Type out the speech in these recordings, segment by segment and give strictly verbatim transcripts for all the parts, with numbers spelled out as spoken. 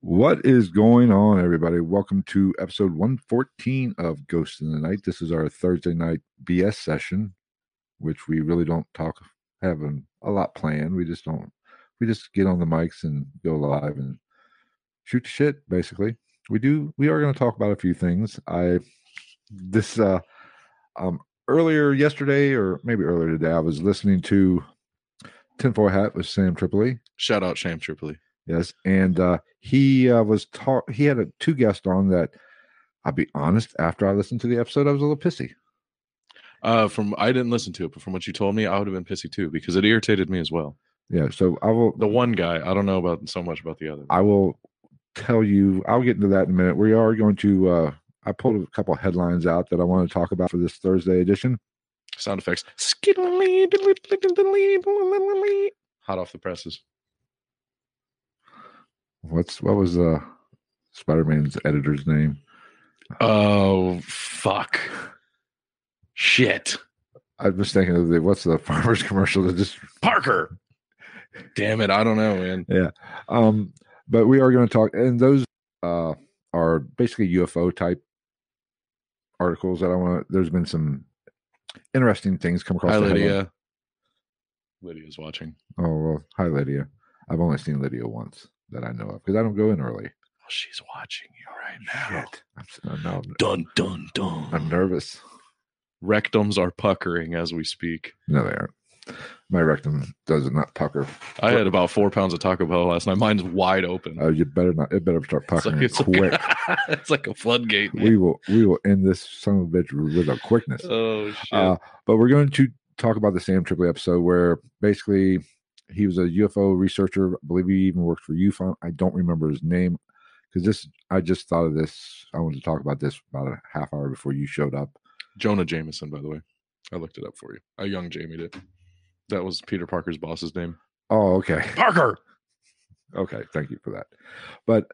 What is going on, everybody? Welcome to episode one fourteen of Ghosts in the Night. This is our Thursday night B S session, which we really don't talk, have a lot planned. We just don't, we just get on the mics and go live and shoot shit, basically. We do, we are going to talk about a few things. I, this, uh, um, earlier yesterday, or maybe earlier today, I was listening to Tin Foil Hat with Sam Tripoli. Shout out Sam Tripoli. Yes, and uh, he uh, was taught. He had a, two guests on that. I'll be honest. After I listened to the episode, I was a little pissy. Uh, from I didn't listen to it, but from what you told me, I would have been pissy too because it irritated me as well. Yeah. So I will. The one guy, I don't know about so much about the other. I will tell you. I'll get into that in a minute. We are going to. Uh, I pulled a couple headlines out that I want to talk about for this Thursday edition. Sound effects. Hot off the presses. What's what was uh, Spider-Man's editor's name? Oh fuck! Shit! I was thinking of the what's the farmer's commercial that just Parker. Damn it! I don't know, man. Yeah, um, but we are going to talk, and those uh, are basically U F O type articles that I want. There's been some interesting things come across. Hi, the Lydia. Headline. Lydia's watching. Oh well, hi Lydia. I've only seen Lydia once. That I know of because I don't go in early. Oh, she's watching you right now. Shit. I'm, no, I'm, dun, dun, dun. I'm nervous. Rectums are puckering as we speak. No, they aren't. My rectum does not pucker. I had about four pounds of Taco Bell last night. Mine's wide open. Oh, you better not. It better start puckering it's like, it's quick. Like, it's like a floodgate. Man. We will we will end this son of a bitch with a quickness. Oh, shit. Uh, but we're going to talk about the Sam Tripoli episode where basically... He was a U F O researcher. I believe he even worked for MUFON. I don't remember his name because this. I just thought of this. I wanted to talk about this about a half hour before you showed up. Jonah Jameson, by the way. I looked it up for you. A young Jamie did. That was Peter Parker's boss's name. Oh, okay. Parker! Okay, thank you for that. But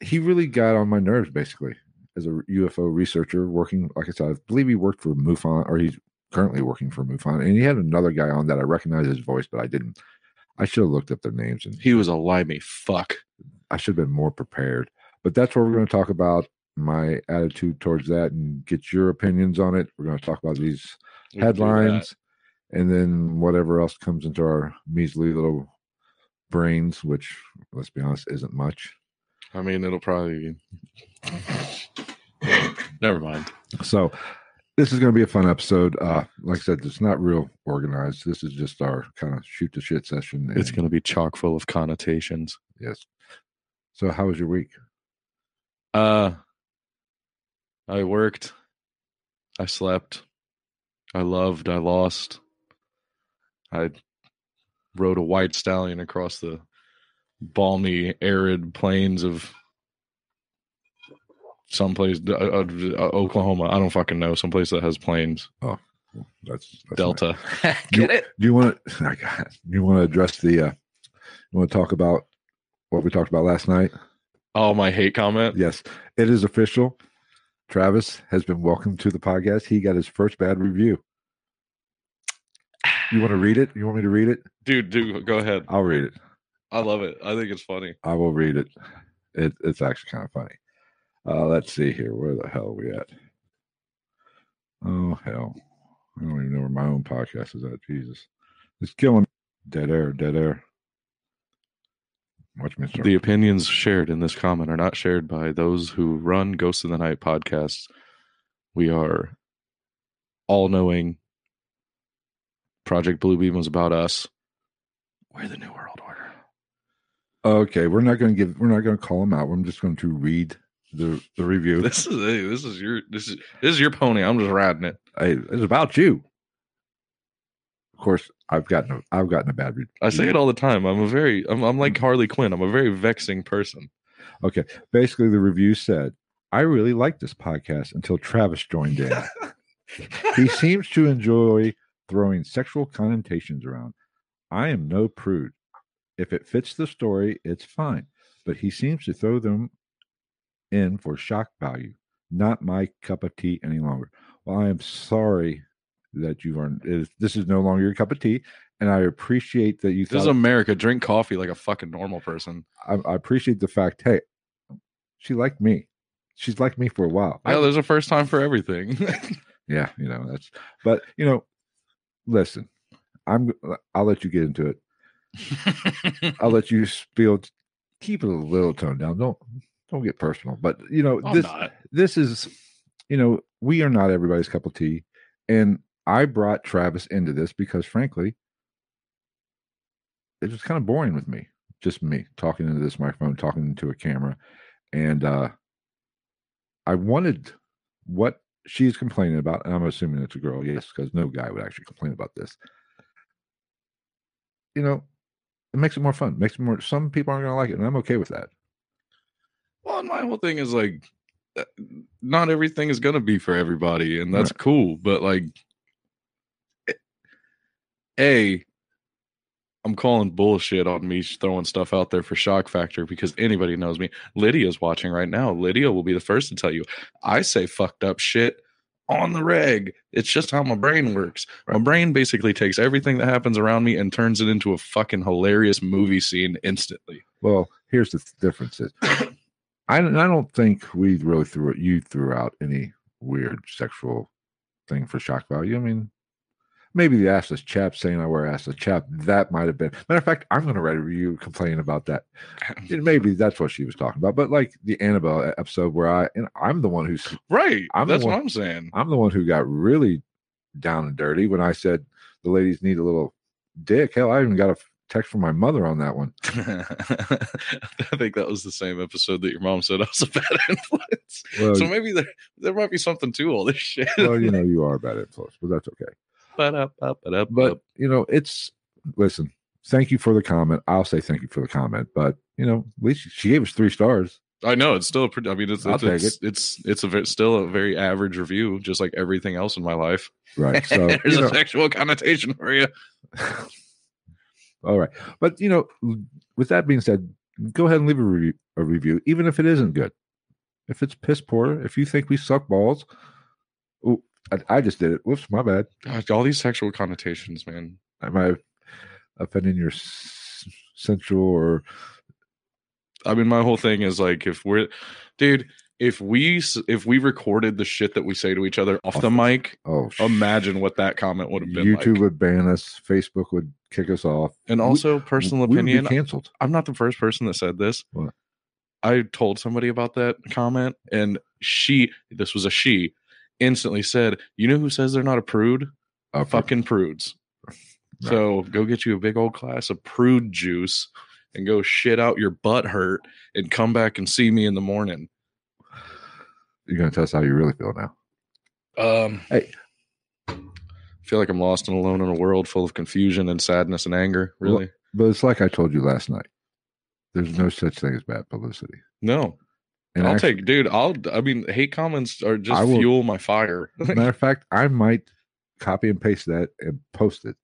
he really got on my nerves, basically, as a U F O researcher working, like I said, I believe he worked for MUFON, or he's currently working for MUFON, and he had another guy on that I recognized his voice, but I didn't. I should have looked up their names. And he was a limey fuck. I should have been more prepared. But that's where we're going to talk about my attitude towards that and get your opinions on it. We're going to talk about these we headlines and then whatever else comes into our measly little brains, which, let's be honest, isn't much. I mean, it'll probably be... Never mind. So... This is going to be a fun episode. Uh, like I said, it's not real organized. This is just our kind of shoot the shit session. And it's going to be chock full of connotations. Yes. So how was your week? Uh, I worked. I slept. I loved. I lost. I rode a white stallion across the balmy, arid plains of... Someplace, uh, uh, Oklahoma. I don't fucking know. Someplace that has plains. Oh, that's, that's Delta. Nice. Get do, it? Do you want to? I got it. Do you want to address the? Uh, you want to talk about what we talked about last night? Oh, my hate comment. Yes, it is official. Travis has been welcomed to the podcast. He got his first bad review. You want to read it? You want me to read it, dude? Dude, go ahead. I'll read it. I love it. I think it's funny. I will read it. It it's actually kind of funny. Uh, let's see here. Where the hell are we at? Oh, hell. I don't even know where my own podcast is at. Jesus. It's killing me. Dead air, dead air. Watch me start. The opinions shared in this comment are not shared by those who run Ghosts in the Night podcasts. We are all-knowing. Project Bluebeam was about us. We're the New World Order. Okay, we're not going to give. We're not going to call them out. We're just going to read the the review. This is hey, this is your this is this is your pony. I'm just riding it. Hey, it's about you. Of course, I've gotten a, I've gotten a bad review. I say it all the time. I'm a very I'm I'm like Harley Quinn. I'm a very vexing person. Okay, basically the review said, "I really liked this podcast until Travis joined in. He seems to enjoy throwing sexual connotations around. I am no prude. If it fits the story, it's fine. But he seems to throw them in for shock value. Not my cup of tea any longer." Well, I am sorry that you are. This is no longer your cup of tea, and I appreciate that you. This is America. Drink coffee like a fucking normal person. I, I appreciate the fact. Hey, she liked me. She's liked me for a while. Yeah, there's a first time for everything. Yeah, you know that's. But you know, listen, I'm. I'll let you get into it. I'll let you spiel. Keep it a little toned down. Don't don't get personal. But you know I'm this. Not. This is, you know, we are not everybody's cup of tea, and I brought Travis into this because, frankly, it was kind of boring with me, just me talking into this microphone, talking into a camera, and uh, I wanted what she's complaining about, and I'm assuming it's a girl, yes, because no guy would actually complain about this. You know, it makes it more fun. Makes it more. Some people aren't going to like it, and I'm okay with that. Well, my whole thing is like, not everything is going to be for everybody, and that's right. Cool. But like, A, I'm calling bullshit on me throwing stuff out there for shock factor because anybody knows me. Lydia's watching right now. Lydia will be the first to tell you. I say fucked up shit on the reg. It's just how my brain works. Right. My brain basically takes everything that happens around me and turns it into a fucking hilarious movie scene instantly. Well, here's the difference. I don't, I don't think we really threw it. You threw out any weird sexual thing for shock value. I mean, maybe the assless chap saying I wear assless chap. That might have been. Matter of fact, I'm going to write a review complaining about that. Maybe that's what she was talking about. But like the Annabelle episode where I and I'm the one who's right. I'm that's one, what I'm saying. I'm the one who got really down and dirty when I said the ladies need a little dick. Hell, I even got a text from my mother on that one. I think that was the same episode that your mom said I was a bad influence. Well, so maybe there, there might be something to all this shit. Well, you know, you are a bad influence, but that's okay. Ba-da-ba-ba-da-ba. But, you know, it's, listen, thank you for the comment. I'll say thank you for the comment, but, you know, at least she gave us three stars. I know. It's still, pretty, I mean, it's, it's, it's, it. it's, it's a, still a very average review, just like everything else in my life. Right. So there's a know. sexual connotation for you. All right. But, you know, with that being said, go ahead and leave a, re- a review, even if it isn't good. If it's piss poor, if you think we suck balls, ooh, I, I just did it. Whoops, my bad. God, all these sexual connotations, man. Am I offending your s- sensual or... I mean, my whole thing is like, if we're... Dude... If we if we recorded the shit that we say to each other off oh, the mic, oh, imagine what that comment would have been. YouTube like. Would ban us. Facebook would kick us off. And also, we, personal we opinion, would be canceled. I'm not the first person that said this. What? I told somebody about that comment, and she, this was a she, instantly said, "You know who says they're not a prude? A fucking prudes." Right. So go get you a big old glass of prude juice and go shit out your butt hurt and come back and see me in the morning. You're going to tell us how you really feel now. Um, hey. I feel like I'm lost and alone in a world full of confusion and sadness and anger, really. Well, but it's like I told you last night. There's no such thing as bad publicity. No. And I'll actually, take, dude, I'll, I mean, hate comments are just will, fuel my fire. Matter of fact, I might copy and paste that and post it.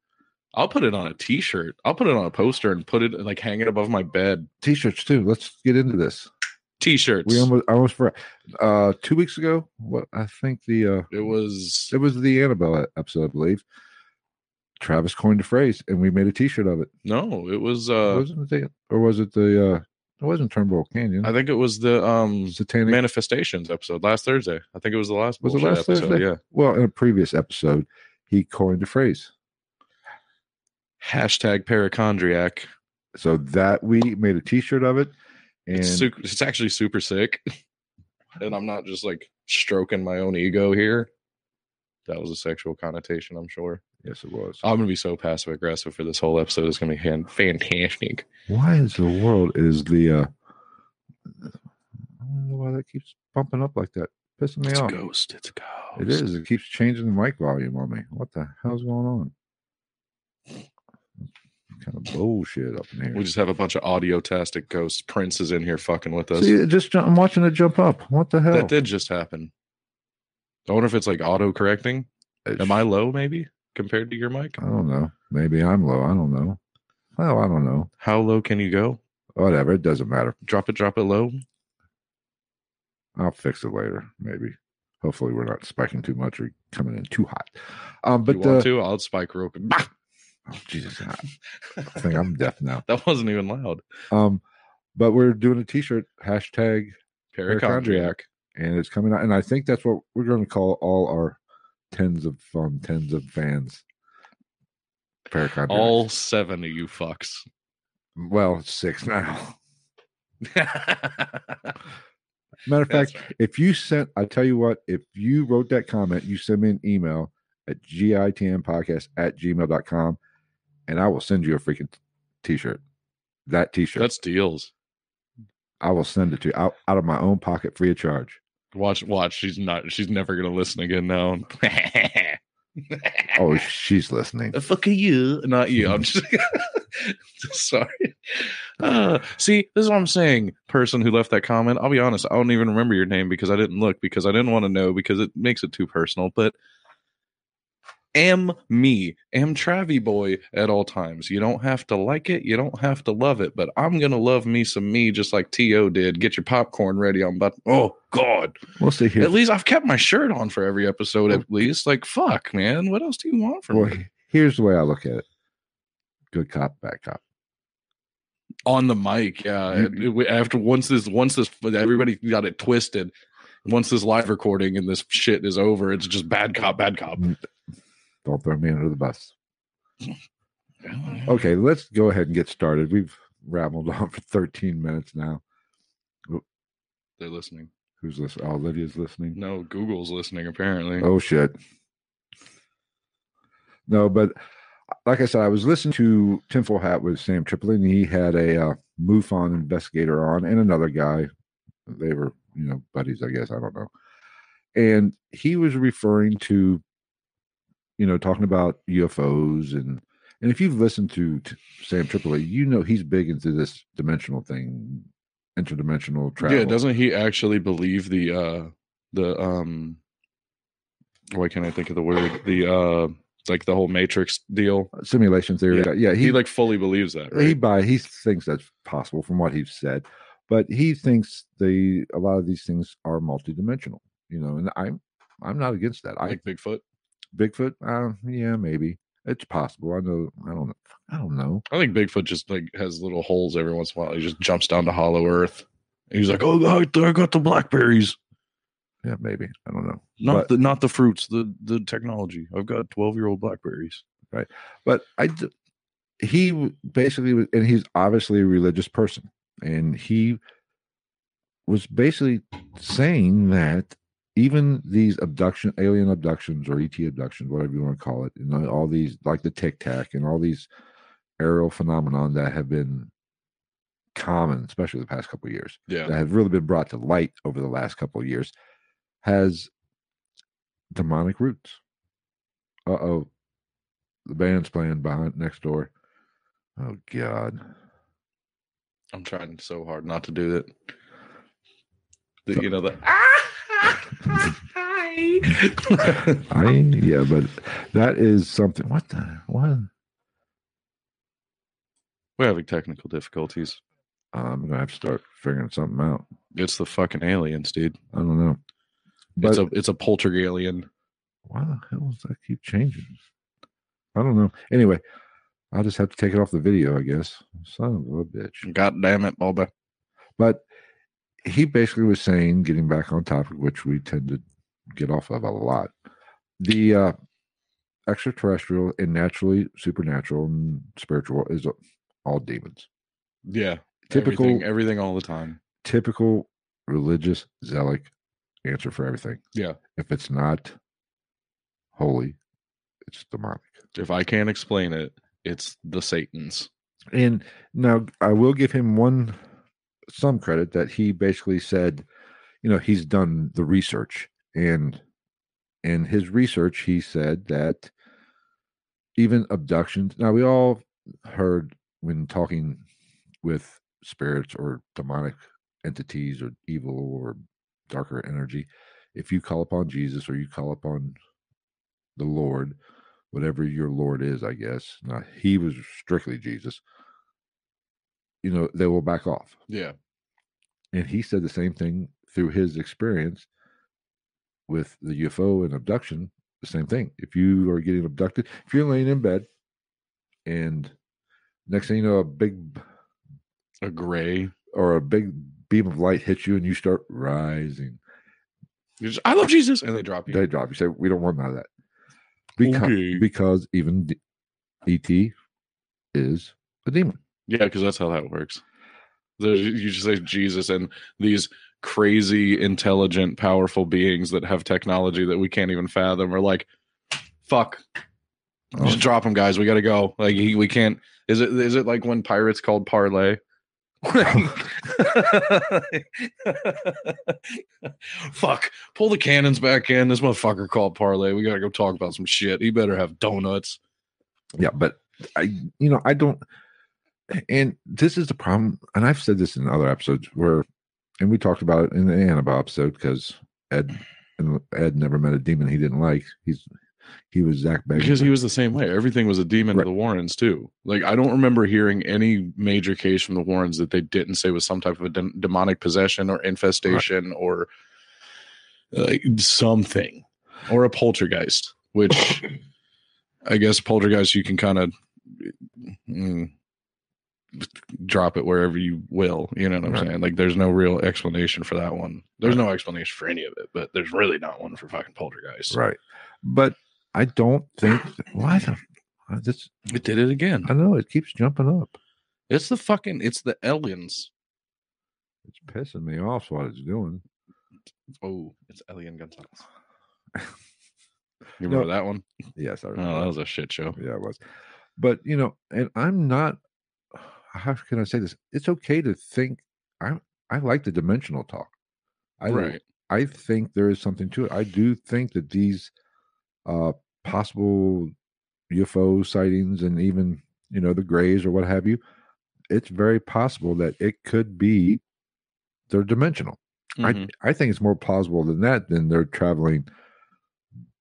I'll put it on a t-shirt. I'll put it on a poster and put it, like, hang it above my bed. T-shirts, too. Let's get into this. T-shirts. We almost, I almost forgot. Uh, two weeks ago, what I think the uh, it was it was the Annabelle episode, I believe. Travis coined the phrase, and we made a T-shirt of it. No, it was uh, wasn't it, or was it the? Uh, it wasn't Turnbull Canyon. I think it was the um Satanic Manifestations episode last Thursday. I think it was the last. Was it last episode, Thursday? Yeah. Well, in a previous episode, he coined the phrase. Hashtag parachondriac. So that we made a T-shirt of it. And it's, su- it's actually super sick. And I'm not just like stroking my own ego here. That was a sexual connotation, I'm sure. Yes, it was. I'm going to be so passive aggressive for this whole episode. It's going to be fantastic. Why in the world is the uh, know why that keeps bumping up like that. Pissing me it's off. It's a ghost. It's a ghost. It is. It keeps changing the mic volume on me. What the hell's going on? Kind of bullshit up in here. We just have a bunch of audio-tastic ghosts. Prince is in here fucking with us. See, just I'm watching it jump up. What the hell? That did just happen. I wonder if it's like auto-correcting. It's, Am I low, maybe, compared to your mic? I don't know. Maybe I'm low. I don't know. Well, I don't know. How low can you go? Whatever. It doesn't matter. Drop it, drop it low. I'll fix it later, maybe. Hopefully we're not spiking too much or coming in too hot. Um, but, if you want uh, to, I'll spike real quick. Bah! Oh, Jesus. I, I think I'm deaf now. That wasn't even loud. Um, But we're doing a t-shirt, hashtag Perichondriac. And it's coming out. And I think that's what we're going to call all our tens of um, tens of fans. Perichondriacs. All seven of you fucks. Well, six now. Matter of fact, right. if you sent, I tell you what, if you wrote that comment, you send me an email at gitmpodcast at gmail dot com, and I will send you a freaking t-shirt. That t-shirt. That's deals. I will send it to you out, out of my own pocket, free of charge. Watch, watch. She's not. She's never gonna listen again now. Oh, she's listening. The fuck are you? Not you. I'm just. Sorry. Uh, see, this is what I'm saying. Person who left that comment, I'll be honest, I don't even remember your name because I didn't look, because I didn't want to know, because it makes it too personal. But am me, am Travy Boy at all times. You don't have to like it, you don't have to love it, but I'm gonna love me some me, just like T O did. Get your popcorn ready. I'm about. Oh God, we'll see here. At least I've kept my shirt on for every episode. At least, like, fuck, man. What else do you want from well, me? Here's the way I look at it. Good cop, bad cop. On the mic, yeah. You, After once this, once this, everybody got it twisted. Once this live recording and this shit is over, it's just bad cop, bad cop. Don't throw me under the bus. Okay, let's go ahead and get started. We've rambled on for thirteen minutes now. They're listening. Who's listening? Oh, Lydia's listening. No, Google's listening, apparently. Oh, shit. No, but... Like I said, I was listening to Tin Foil Hat with Sam Tripoli, and he had a uh, MUFON investigator on and another guy. They were, you know, buddies, I guess. I don't know. And he was referring to, you know, talking about U F Os. And, and if you've listened to t- Sam Tripoli, you know he's big into this dimensional thing, interdimensional travel. Yeah, doesn't he actually believe the, uh, the, um, why can't I think of the word? The, uh, like the whole Matrix deal, simulation theory. Yeah, yeah he, he like fully believes that. Right? He by he thinks that's possible from what he's said, but he thinks the a lot of these things are multidimensional. You know, and I'm I'm not against that. Like I, Bigfoot, Bigfoot. Uh, yeah, maybe it's possible. I know. I don't. I don't know. I think Bigfoot just like has little holes every once in a while. He just jumps down to Hollow Earth. And he's like, oh, I got the blackberries. Yeah, maybe. I don't know. Not but, the not the fruits, the the technology. I've got twelve-year-old blackberries. Right. But I, he basically was, and he's obviously a religious person, and he was basically saying that even these abduction, alien abductions or E T abductions, whatever you want to call it, and you know, all these, like the Tic Tac and all these aerial phenomenon that have been common, especially the past couple of years, yeah. that have really been brought to light over the last couple of years, has demonic roots. Uh-oh. The band's playing behind next door. Oh, God. I'm trying so hard not to do that. The, so, you know, the... I, yeah, but that is something. What the... What? We're having technical difficulties. I'm going to have to start figuring something out. It's the fucking aliens, dude. I don't know. But it's a it's a poltergalien. Why the hell does that keep changing? I don't know. Anyway, I'll just have to take it off the video, I guess. Son of a bitch. God damn it, Boba. But he basically was saying, getting back on topic, which we tend to get off of a lot, the uh, extraterrestrial and naturally supernatural and spiritual is all demons. Yeah. Typical everything, everything all the time. Typical religious zealot answer for everything. Yeah. If it's not holy, it's demonic. If I can't explain it, it's the Satans. And now I will give him one some credit that he basically said, you know, he's done the research, and in his research, he said that even abductions. Now, we all heard when talking with spirits or demonic entities or evil or darker energy, if you call upon Jesus or you call upon the Lord, whatever your Lord is, I guess. Now, he was strictly Jesus. You know, they will back off. Yeah. And he said the same thing through his experience with the U F O and abduction, the same thing. If you are getting abducted, if you're laying in bed and next thing you know, a big... A gray. Or a big beam of light hits you and you start rising. You're just, I love Jesus. And they drop you. They drop you. Say, we don't want none of that. Because, okay. because even E T is a demon. Yeah, because that's how that works. There's, you just say Jesus and these crazy, intelligent, powerful beings that have technology that we can't even fathom are like, fuck. Oh. Just drop them, guys. We got to go. Like, he, we can't. Is it is it like when pirates called parlay? Fuck, pull the cannons back in. This motherfucker called parlay. We gotta go talk about some shit. He better have donuts. Yeah, but I, you know, I don't. And this is the problem. And I've said this in other episodes where, and we talked about it in the Annabelle episode because Ed and Ed never met a demon he didn't like. He's He was Zach Bagley. Because he was the same way. Everything was a demon right. of the Warrens, too. Like, I don't remember hearing any major case from the Warrens that they didn't say was some type of a de- demonic possession or infestation right. or like something. Or a poltergeist, which I guess poltergeist you can kind of mm, drop it wherever you will. You know what I'm right. saying? Like, there's no real explanation for that one. There's right. no explanation for any of it, but there's really not one for fucking poltergeist. Right. But I don't think why the this it did it again. I know it keeps jumping up. It's the fucking it's the aliens. It's pissing me off what it's doing. Oh, it's Alien Gonzalez. You remember no, that one? Yes, I remember. Oh, that was a shit show. Yeah, it was. But you know, and I'm not. How can I say this? It's okay to think. I I like the dimensional talk. I right. I think there is something to it. I do think that these. Uh, possible U F O sightings and even, you know, the grays or what have you, it's very possible that it could be they're dimensional. Mm-hmm. I I think it's more plausible than that than they're traveling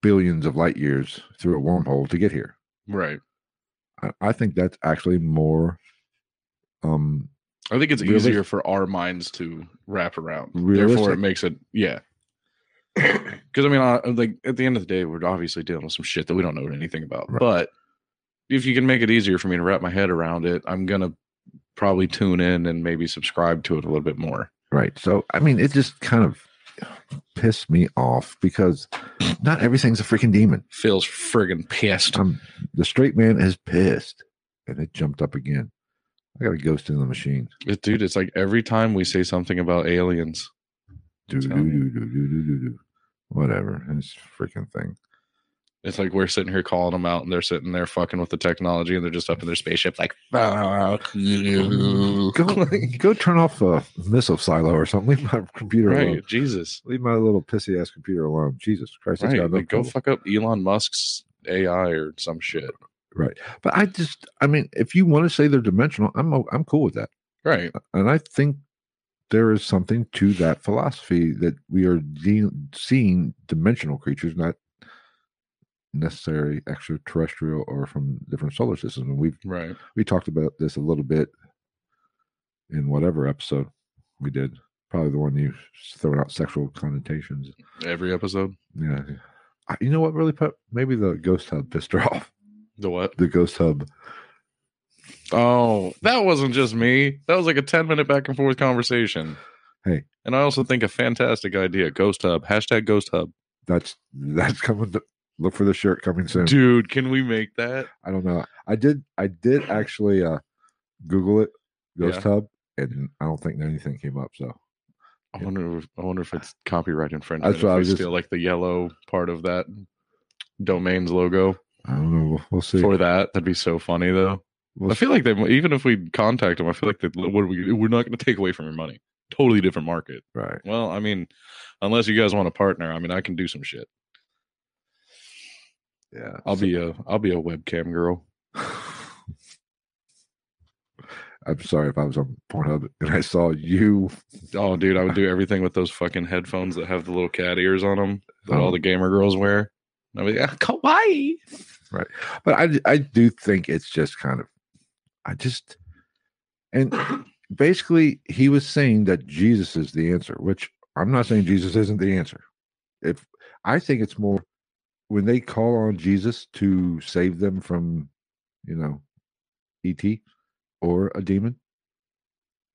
billions of light years through a wormhole to get here. Right. I, I think that's actually more... Um, I think it's realistic. Easier for our minds to wrap around. Realistic. Therefore, it makes it... Yeah. Because I mean, I, like at the end of the day, we're obviously dealing with some shit that we don't know anything about. Right. But if you can make it easier for me to wrap my head around it, I'm gonna probably tune in and maybe subscribe to it a little bit more. Right. So I mean, it just kind of pissed me off because not everything's a freaking demon. Phil's friggin' pissed. I'm, the straight man is pissed, and it jumped up again. I got a ghost in the machine, it, dude. It's like every time we say something about aliens. Do, do, do, do, do, do, do, do. Whatever. It's a freaking thing. It's like we're sitting here calling them out and they're sitting there fucking with the technology and they're just up in their spaceship like, fuck you. Go, go turn off a missile silo or something. Leave my computer right, alone. Jesus. Leave my little pissy ass computer alone. Jesus Christ. Right. No like, go fuck up Elon Musk's A I or some shit. Right. But I just, I mean, if you want to say they're dimensional, I'm I'm cool with that. Right. And I think there is something to that philosophy that we are de- seeing dimensional creatures, not necessarily extraterrestrial or from different solar systems. And we've right. we talked about this a little bit in whatever episode we did. Probably the one you throw out sexual connotations. Every episode? Yeah. You know what really put... Maybe the Ghost Hub pissed her off. The what? The Ghost Hub. Oh, that wasn't just me. That was like a ten minute back and forth conversation. Hey. And I also think a fantastic idea. Ghost Hub. Hashtag Ghost Hub. That's that's coming to look for the shirt coming soon. Dude, can we make that? I don't know. I did I did actually uh Google it, Ghost yeah. Hub, and I don't think anything came up, so I yeah. wonder if I wonder if it's copyright infringement. That's what I was just... still like the yellow part of that domain's logo. I don't know. We'll see. For that. That'd be so funny though. We'll I feel see. like they, even if we contact them, I feel like they, what are we, we're not going to take away from your money. totally different market. Right. Well, I mean, unless you guys want a partner, I mean, I can do some shit. Yeah. I'll so, be a I'll be a webcam girl. I'm sorry if I was on Pornhub and I saw you. Oh, dude, I would do everything with those fucking headphones that have the little cat ears on them that oh. all the gamer girls wear. I was like, kawaii. Right. But I, I do think it's just kind of, I just, and basically he was saying that Jesus is the answer, which I'm not saying Jesus isn't the answer. If I think it's more when they call on Jesus to save them from, you know, E T or a demon,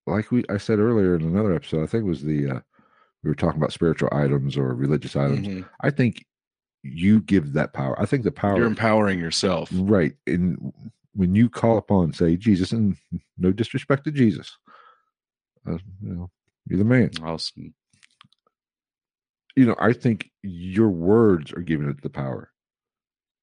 like we I said earlier in another episode, I think it was the uh, we were talking about spiritual items or religious items. Mm-hmm. I think you give that power. I think the power you're empowering yourself, right? And when you call upon, say Jesus, and no disrespect to Jesus, uh, you know, you're the man. Awesome. You know, I think your words are giving it the power,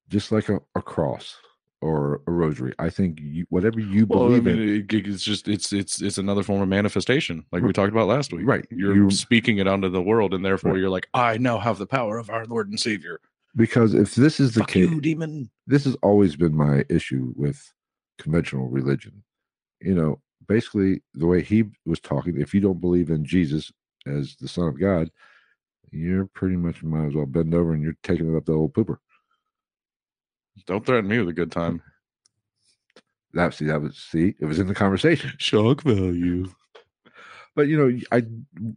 just like a, a cross or a rosary. I think you, whatever you believe well, I mean, in, it, it's just it's it's it's another form of manifestation, like right. we talked about last week. Right, you're, you're speaking it onto the world, and therefore right. you're like, I now have the power of our Lord and Savior. Because if this is the Fuck case, you, demon. This has always been my issue with conventional religion. You know, basically the way he was talking, if you don't believe in Jesus as the Son of God, you're pretty much might as well bend over and you're taking it up the old pooper. Don't threaten me with a good time. That see, that was see, it was in the conversation. Shock value. But you know, I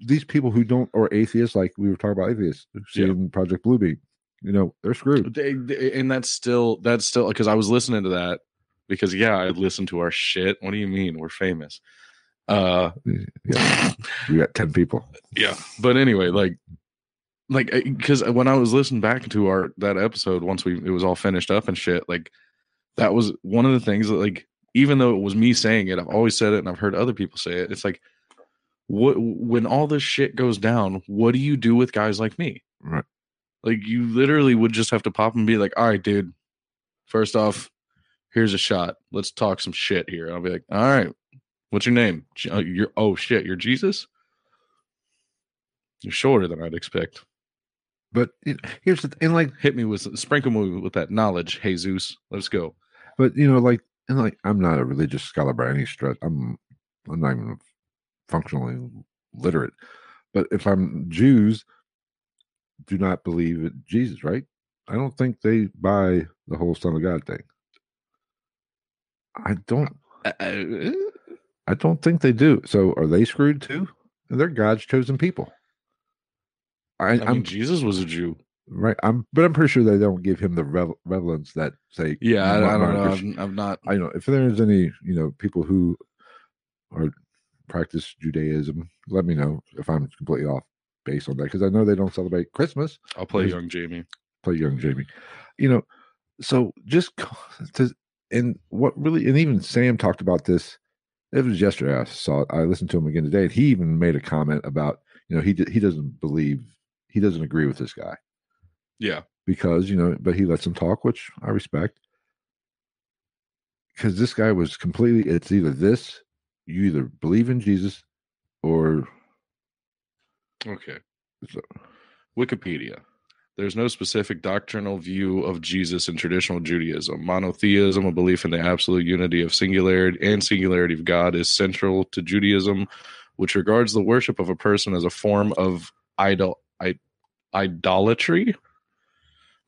these people who don't or atheists, like we were talking about atheists, see yeah. in Project Bluebeam, you know, they're screwed. They, they, and that's still that's still because I was listening to that because yeah, I listened to our shit. What do you mean we're famous? Uh, yeah. We got ten people. Yeah, but anyway, like. Like, because when I was listening back to our that episode, once we it was all finished up and shit, like that was one of the things that, like, even though it was me saying it, I've always said it, and I've heard other people say it. It's like, what when all this shit goes down, what do you do with guys like me? Right. Like, you literally would just have to pop and be like, "All right, dude. First off, here's a shot. Let's talk some shit here." And I'll be like, "All right, what's your name? You're oh shit, you're Jesus. You're shorter than I'd expect." But you know, here's the th- and like hit me with sprinkle me with that knowledge, Jesus. Let's go. But you know, like and like I'm not a religious scholar by any stretch. I'm I'm not even functionally literate. But if I'm Jews, do not believe in Jesus, right? I don't think they buy the whole Son of God thing. I don't. I, I don't think they do. So are they screwed too? They're God's chosen people. I, I mean, I'm, Jesus was a Jew, right? I'm, but I'm pretty sure they don't give him the revel- relevance that say, yeah, I, I don't know. I'm, I'm not. I know if there's any, you know, people who are practice Judaism, let me know if I'm completely off base on that because I know they don't celebrate Christmas. I'll play There's, young Jamie. Play young Jamie. You know, so just to and what really and even Sam talked about this. It was yesterday. I saw it. I listened to him again today, and he even made a comment about you know he he doesn't believe. He doesn't agree with this guy. Yeah. Because, you know, but he lets him talk, which I respect. Because this guy was completely, it's either this, you either believe in Jesus or. Okay. So. Wikipedia. There's no specific doctrinal view of Jesus in traditional Judaism. Monotheism, a belief in the absolute unity of singularity and singularity of God, is central to Judaism, which regards the worship of a person as a form of idol. I, idolatry.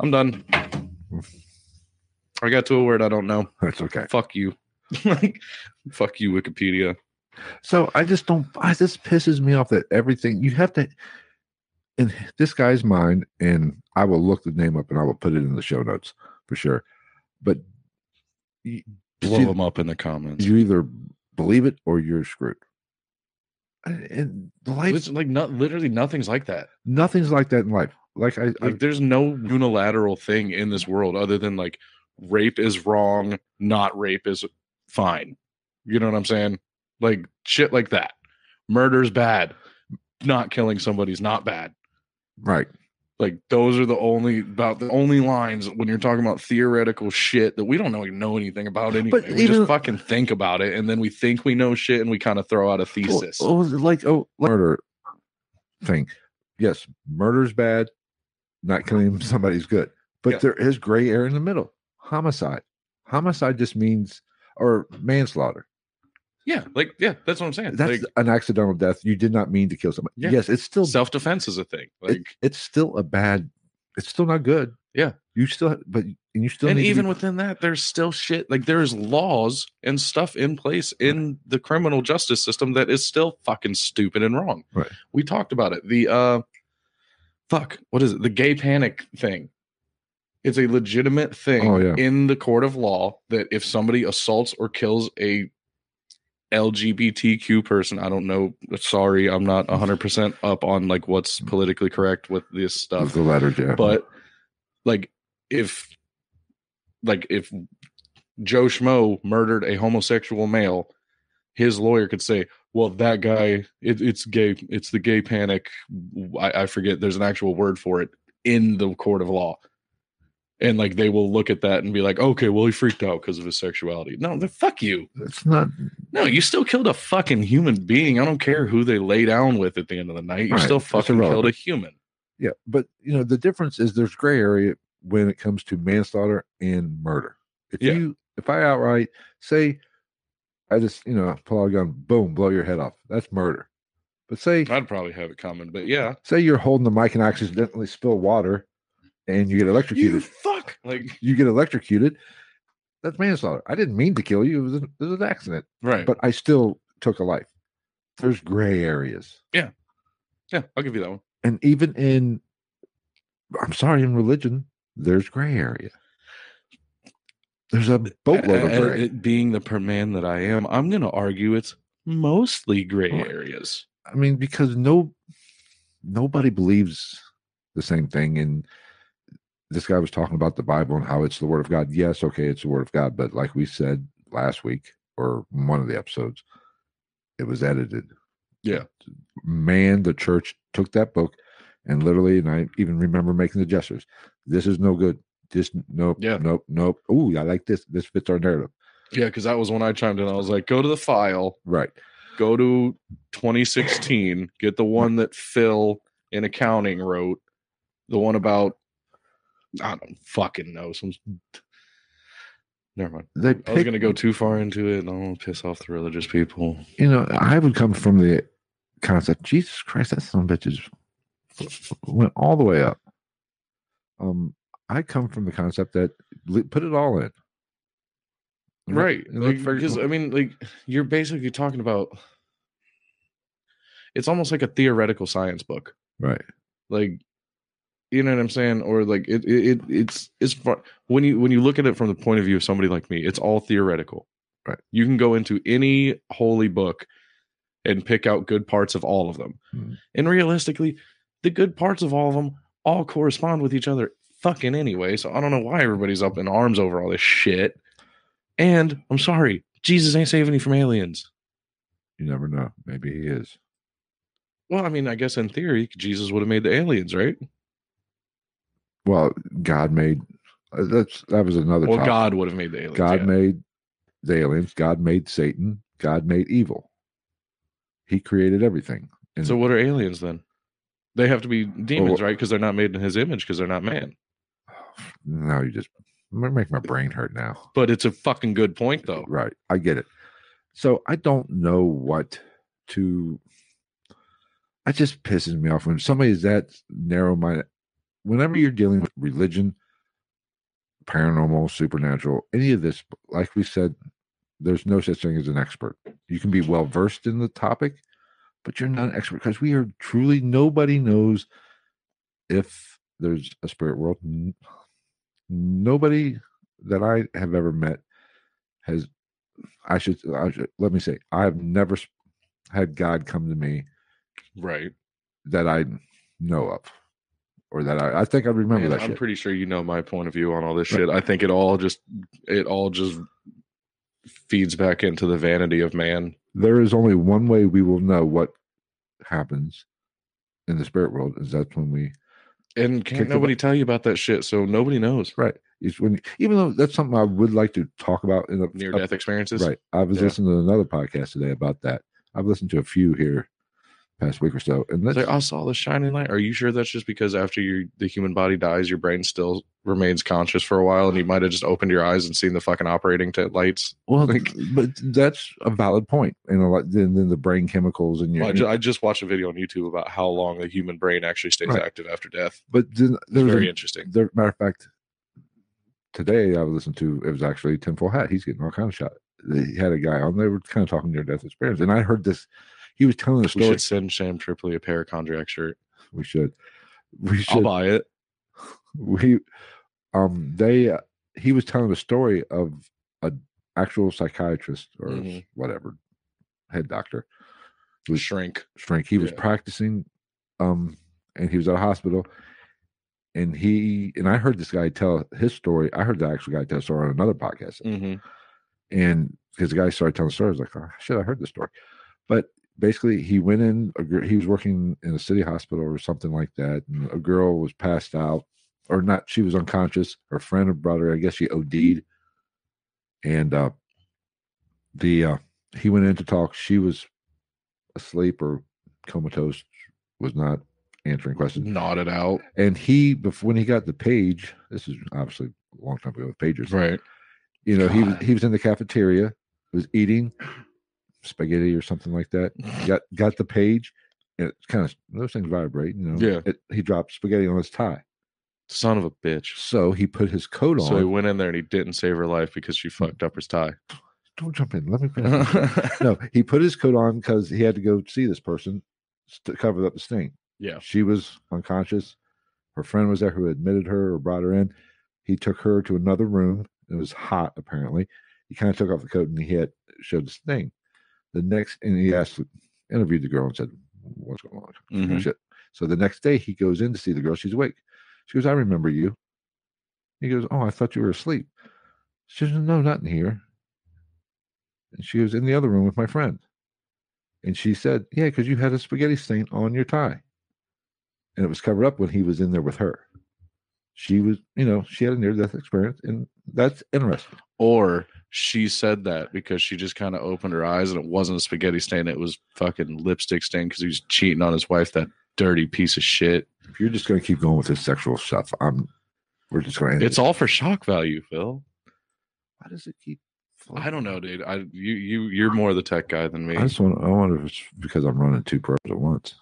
I'm done. I got to a word I don't know. That's okay. Fuck you. Fuck you, Wikipedia. So I just don't. I, this pisses me off that everything you have to. In this guy's mind, and I will look the name up and I will put it in the show notes for sure. But you, blow see, them up in the comments. You either believe it or you're screwed. And life, it's like not literally nothing's like that. Nothing's like that in life. Like I, like I, there's no unilateral thing in this world other than like rape is wrong, not rape is fine. You know what I'm saying? Like shit like that. Murder's bad. Not killing somebody's not bad. Right. Like, those are the only about the only lines when you're talking about theoretical shit that we don't know, know anything about anyway. But we even, just fucking think about it, and then we think we know shit, and we kind of throw out a thesis. Oh, like oh, like, murder thing. Yes, murder's bad. Not killing somebody's good, but yeah. There is gray area in the middle. Homicide. Homicide just means or manslaughter. Yeah, like yeah, that's what I'm saying. That's like, an accidental death. You did not mean to kill somebody. Yeah. Yes, it's still self-defense is a thing. Like it, it's still a bad. It's still not good. Yeah, you still, but and you still, and need even to be, within that, there's still shit. Like there is laws and stuff in place in right. the criminal justice system that is still fucking stupid and wrong. Right. We talked about it. The uh, fuck, what is it? The gay panic thing. It's a legitimate thing oh, yeah. in the court of law that if somebody assaults or kills a L G B T Q person, I don't know. Sorry, I'm not one hundred percent up on like what's politically correct with this stuff. With the letter, yeah. But like if like if Joe Schmo murdered a homosexual male, his lawyer could say, "Well, that guy, it, it's gay. It's the gay panic." I, I forget. There's an actual word for it in the court of law. And like they will look at that and be like, okay, well, he freaked out because of his sexuality. No, fuck you. That's not. No, you still killed a fucking human being. I don't care who they lay down with at the end of the night. You right. still fucking killed a human. Yeah, but you know the difference is there's gray area when it comes to manslaughter and murder. If yeah. you, if I outright say, I just you know pull out a gun, boom, blow your head off. That's murder. But say I'd probably have it coming. But yeah, say you're holding the mic and accidentally spill water. And you get electrocuted. You fuck! Like you get electrocuted. That's manslaughter. I didn't mean to kill you. It was, a, it was an accident, right? But I still took a life. There's gray areas. Yeah, yeah. I'll give you that one. And even in, I'm sorry, in religion, there's gray area. There's a boatload of gray. It being the per man that I am, I'm going to argue it's mostly gray areas. I mean, because no, nobody believes the same thing in. This guy was talking about the Bible and how it's the word of God. Yes, okay, it's the word of God. But like we said last week or one of the episodes, it was edited. Yeah. Man, the church took that book and literally, and I even remember making the gestures. This is no good. This, nope, yeah. nope, nope. Ooh, I like this. This fits our narrative. Yeah, because that was when I chimed in. I was like, go to the file. Right. Go to twenty sixteen. Get the one that Phil in accounting wrote. The one about I don't fucking know. Some... Never mind. They pick... I was going to go too far into it, and I don't want to piss off the religious people. You know, I would come from the concept, Jesus Christ, that son of a bitch just went all the way up. Um, I come from the concept that put it all in. You know, right. Like, because, I mean, like you're basically talking about... It's almost like a theoretical science book. Right. Like... You know what I'm saying? Or like it, it, it's, it's far, when you, when you look at it from the point of view of somebody like me, it's all theoretical, right? You can go into any holy book and pick out good parts of all of them. Mm. And realistically, the good parts of all of them all correspond with each other fucking anyway. So I don't know why everybody's up in arms over all this shit. And I'm sorry, Jesus ain't saving you from aliens. You never know. Maybe he is. Well, I mean, I guess in theory, Jesus would have made the aliens, right? Well, God made uh, that's that was another. Well, topic. God would have made the aliens. God yeah. made the aliens. God made Satan. God made evil. He created everything. And so, what are aliens then? They have to be demons, well, right? Because they're not made in His image. Because they're not man. No, you just make my brain hurt now. But it's a fucking good point, though. Right, I get it. So I don't know what to. It just pisses me off when somebody's that narrow-minded. Whenever you're dealing with religion, paranormal, supernatural, any of this, like we said, there's no such thing as an expert. You can be well-versed in the topic, but you're not an expert because we are truly, nobody knows if there's a spirit world. Nobody that I have ever met has, I should, I should let me say, I've never had God come to me right, that I know of. Or that I, I think I remember Man, that. I'm shit. pretty sure you know my point of view on all this right. shit. I think it all just it all just feeds back into the vanity of man. There is only one way we will know what happens in the spirit world, is that's when we And can't nobody tell you about that shit, so nobody knows. Right. It's when, even though that's something I would like to talk about in a near-death experiences. Right. I was yeah. listening to another podcast today about that. I've listened to a few here past week or so. And that's, like, I saw the shining light. Are you sure that's just because after your the human body dies, your brain still remains conscious for a while, and you might have just opened your eyes and seen the fucking operating t- lights? Well, like, but that's a valid point. And a lot, then, then the brain chemicals and your. Well, I, just, I just watched a video on YouTube about how long the human brain actually stays right. active after death. But then there's very a, interesting. There, matter of fact, today I was listening to it was actually Tin Foil Hat. He's getting all kinds of shot. They had a guy on. They were kind of talking near death experience, and I heard this. He was telling us we story. should send Sam Tripoli a parachondriac shirt. We should. We should. I'll buy it. We, um, they. Uh, he was telling the story of a actual psychiatrist or mm-hmm. whatever, head doctor. Was shrink, shrink. He was yeah. practicing, um, and he was at a hospital, and he and I heard this guy tell his story. I heard the actual guy tell a story on another podcast, mm-hmm. and because the guy started telling stories, like, oh shit, I heard this story, but. Basically, he went in, he was working in a city hospital or something like that, and a girl was passed out, or not, she was unconscious. Her friend had brought her, I guess she O D'd, and uh, the uh, he went in to talk. She was asleep or comatose, was not answering questions. Nodded out. And he, before, when he got the page, this is obviously a long time ago with pages. Right. You know, God. he was, he was in the cafeteria, was eating spaghetti or something like that. Got got the page, and it's kind of those things vibrate, you know. Yeah. It, he dropped spaghetti on his tie. Son of a bitch. So he put his coat on. So he went in there and he didn't save her life because she fucked up his tie. Don't jump in. Let me. No, he put his coat on because he had to go see this person to cover up the sting. Yeah. She was unconscious. Her friend was there who admitted her or brought her in. He took her to another room. It was hot apparently. He kind of took off the coat and he had showed the sting. The next, and he asked, interviewed the girl and said, what's going on? Mm-hmm. Shit. So the next day he goes in to see the girl. She's awake. She goes, I remember you. He goes, oh, I thought you were asleep. She says, no, not in here. And she goes, in the other room with my friend. And she said, yeah, because you had a spaghetti stain on your tie. And it was covered up when he was in there with her. She was, you know, she had a near-death experience, and that's interesting. Or she said that because she just kind of opened her eyes, and it wasn't a spaghetti stain. It was fucking lipstick stain because he was cheating on his wife, that dirty piece of shit. If you're just going to keep going with this sexual stuff, I'm, we're just going to end it. It's all for shock value, Phil. Why does it keep floating? I don't know, dude. I you, you, You're more the tech guy than me. I just want I wonder if it's because I'm running two programs at once.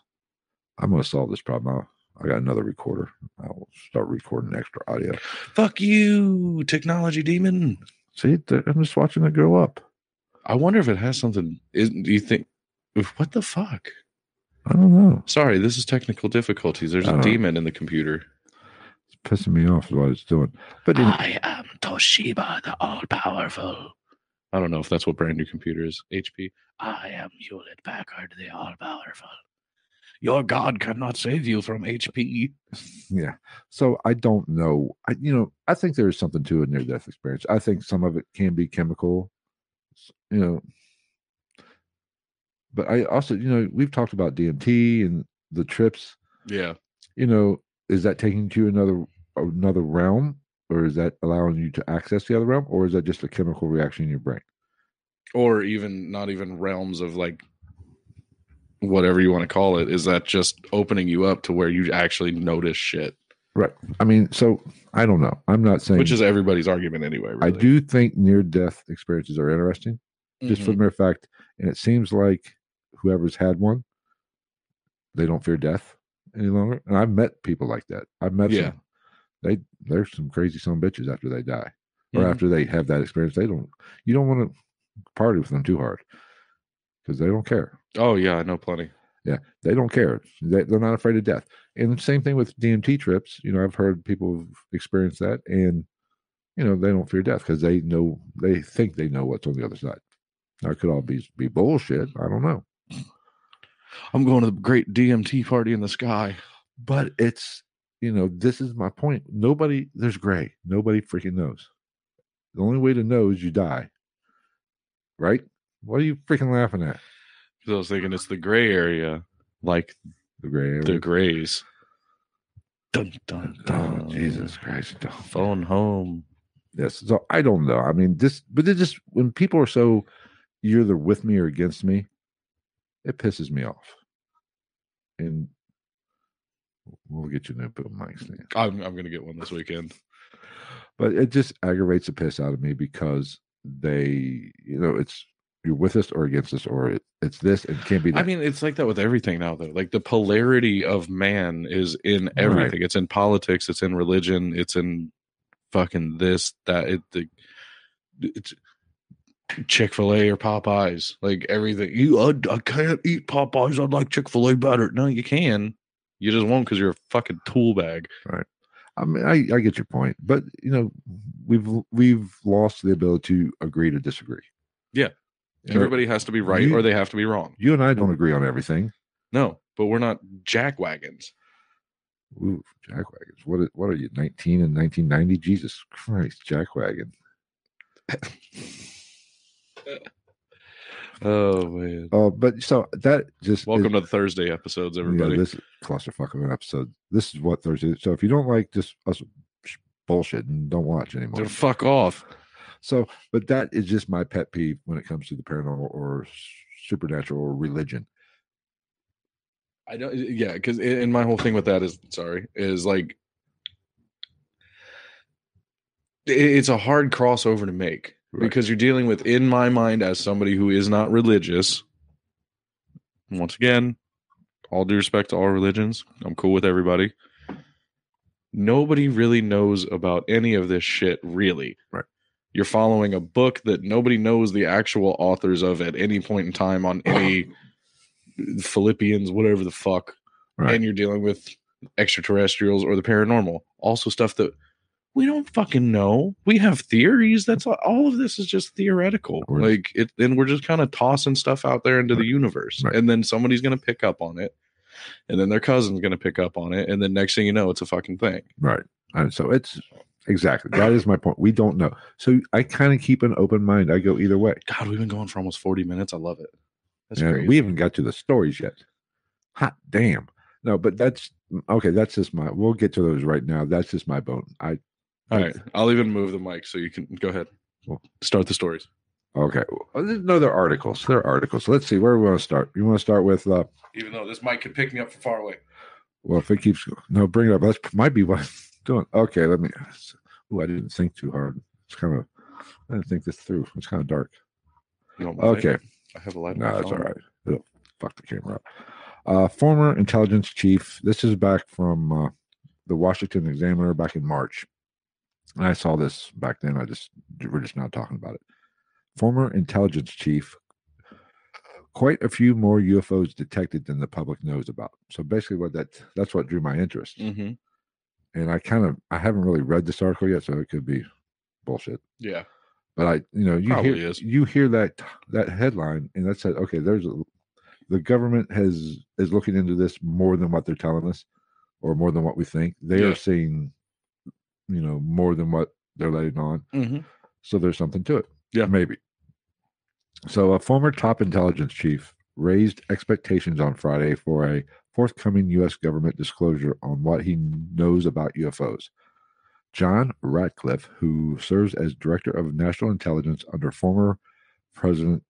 I'm going to solve this problem out. I got another recorder. I'll start recording extra audio. Fuck you, technology demon. See, I'm just watching it grow up. I wonder if it has something. Isn't, do you think? What the fuck? I don't know. Sorry, this is technical difficulties. There's a demon know. in the computer. It's pissing me off is what it's doing. But in, I am Toshiba, the all-powerful. I don't know if that's what brand new computer is. H P. I am Hewlett Packard, the all-powerful. Your God cannot save you from H P. Yeah. So I don't know. I, you know, I think there is something to a near-death experience. I think some of it can be chemical, you know. But I also, you know, we've talked about D M T and the trips. Yeah. You know, is that taking you to another another realm, or is that allowing you to access the other realm, or is that just a chemical reaction in your brain? Or even not even realms of like, whatever you want to call it, is that just opening you up to where you actually notice shit? Right. I mean, so I don't know. I'm not saying... Which is everybody's argument anyway, really. I do think near-death experiences are interesting, mm-hmm. just for the mere fact, and it seems like whoever's had one, they don't fear death any longer. And I've met people like that. I've met yeah. some. They, they're some crazy son bitches after they die. Or mm-hmm. after they have that experience, they don't... You don't want to party with them too hard. Because they don't care. Oh, yeah, I know plenty. Yeah, they don't care. They, they're not afraid of death. And the same thing with D M T trips. You know, I've heard people experience that, and, you know, they don't fear death because they know, they think they know what's on the other side. Now, it could all be, be bullshit. I don't know. I'm going to the great D M T party in the sky. But it's, you know, this is my point. Nobody, there's gray. Nobody freaking knows. The only way to know is you die. Right? What are you freaking laughing at? Because I was thinking it's the gray area, like the gray area. The grays. Dun, dun, dun. Oh, Jesus Christ. Oh, phone home. Yes. So I don't know. I mean, this, but it just, when people are so either with me or against me, it pisses me off. And we'll get you a new boom mic stand. I'm, I'm going to get one this weekend. But it just aggravates the piss out of me because they, you know, it's, you're with us or against us, or it, it's this, it can't be that. I mean, it's like that with everything now, though. Like the polarity of man is in everything. Right. It's in politics. It's in religion. It's in fucking this, that. It, the, it's Chick-fil-A or Popeyes. Like everything. You, I, I can't eat Popeyes. I like Chick-fil-A better. No, you can. You just won't because you're a fucking tool bag. Right. I mean, I, I get your point, but you know, we've we've lost the ability to agree to disagree. Yeah. Everybody has to be right you, or they have to be wrong. You and I don't agree on everything. No, but we're not jackwagons. Ooh, jackwagons. What, what are you, nineteen and nineteen ninety? Jesus Christ, jackwagon. Oh, man. Oh, but so that just... Welcome is, to Thursday episodes, everybody. Yeah, this is clusterfuck of an episode. This is what Thursday is. So if you don't like just us bullshit and don't watch anymore. Dude, fuck off. So, but that is just my pet peeve when it comes to the paranormal or supernatural or religion. I don't, yeah, because and my whole thing with that is, sorry, is like, it's a hard crossover to make right. Because you're dealing with, in my mind, as somebody who is not religious, once again, all due respect to all religions, I'm cool with everybody. Nobody really knows about any of this shit, really. Right. You're following a book that nobody knows the actual authors of at any point in time on any Philippians, whatever the fuck. Right. And you're dealing with extraterrestrials or the paranormal. Also stuff that we don't fucking know. We have theories. That's all, all of this is just theoretical. Like it, and we're just kind of tossing stuff out there into right. the universe. Right. And then somebody's going to pick up on it. And then their cousin's going to pick up on it. And then next thing you know, it's a fucking thing. Right. And so it's, exactly. That is my point. We don't know. So I kind of keep an open mind. I go either way. God, we've been going for almost forty minutes. I love it. That's yeah, crazy. We haven't got to the stories yet. Hot damn. No, but that's okay. That's just my, we'll get to those right now. That's just my bone. I. All right. I'll even move the mic so you can go ahead. Well, start the stories. Okay. No, they're articles. They're articles. Let's see. Where do we want to start? You want to start with. Uh, even though this mic could pick me up from far away. Well, if it keeps going. No, bring it up. That might be what. Doing okay. Let me. Oh, I didn't think too hard. It's kind of. I didn't think this through. It's kind of dark. Okay. Light. I have a light. No, it's all right. It'll fuck the camera up. Uh, former intelligence chief. This is back from uh, the Washington Examiner back in March. And I saw this back then. I just we're just not talking about it. Former intelligence chief. Quite a few more U F Os detected than the public knows about. So basically, what that that's what drew my interest. Mm-hmm. And I kind of, I haven't really read this article yet, so it could be bullshit. Yeah. But I, you know, you hear, you hear that that headline and that said, okay, there's a, the government has is looking into this more than what they're telling us or more than what we think. They yeah. are seeing, you know, more than what they're letting on. Mm-hmm. So there's something to it. Yeah. Maybe. So a former top intelligence chief raised expectations on Friday for a forthcoming U S government disclosure on what he knows about U F Os. John Ratcliffe, who serves as Director of National Intelligence under former President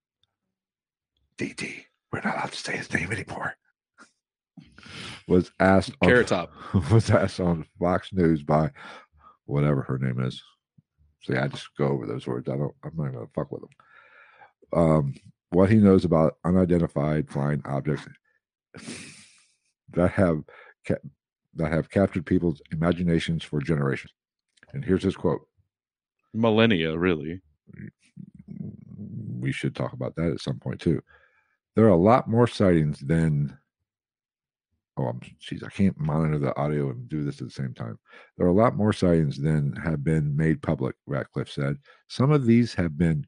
D T, we're not allowed to say his name anymore, was asked on, Carrot Top. was asked on Fox News by whatever her name is. See, I just go over those words. I don't. I'm not going to fuck with them. Um, what he knows about unidentified flying objects. that have ca- that have captured people's imaginations for generations. And here's his quote. Millennia, really. We should talk about that at some point, too. There are a lot more sightings than... Oh, jeez, I can't monitor the audio and do this at the same time. There are a lot more sightings than have been made public, Ratcliffe said. Some of these have been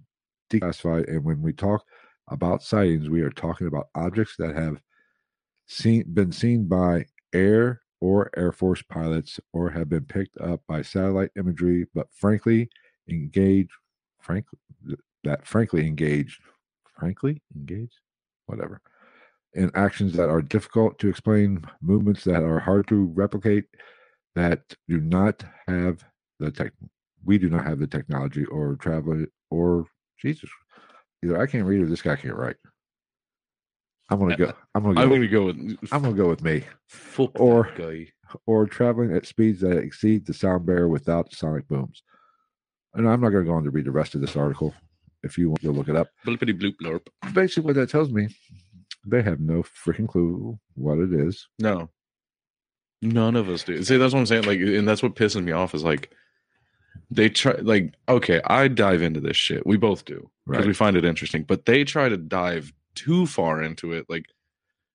declassified, and when we talk about sightings, we are talking about objects that have Seen, been seen by air or Air Force pilots or have been picked up by satellite imagery, but frankly engaged, frankly, that frankly engaged, frankly engaged, whatever, in actions that are difficult to explain, movements that are hard to replicate, that do not have the tech. We do not have the technology or travel or Jesus. Either I can't read or this guy can't write. I'm gonna go. I'm gonna. Go, I'm gonna go with. I'm gonna go with me. Or guy. Or traveling at speeds that exceed the sound barrier without sonic booms. And I'm not going to go on to read the rest of this article. If you want to look it up, blippity bloop blurp. Basically, what that tells me, they have no freaking clue what it is. No, none of us do. See, that's what I'm saying. Like, and that's what pisses me off is like they try. Like, okay, I dive into this shit. We both do because right. we find it interesting. But they try to dive too far into it. Like,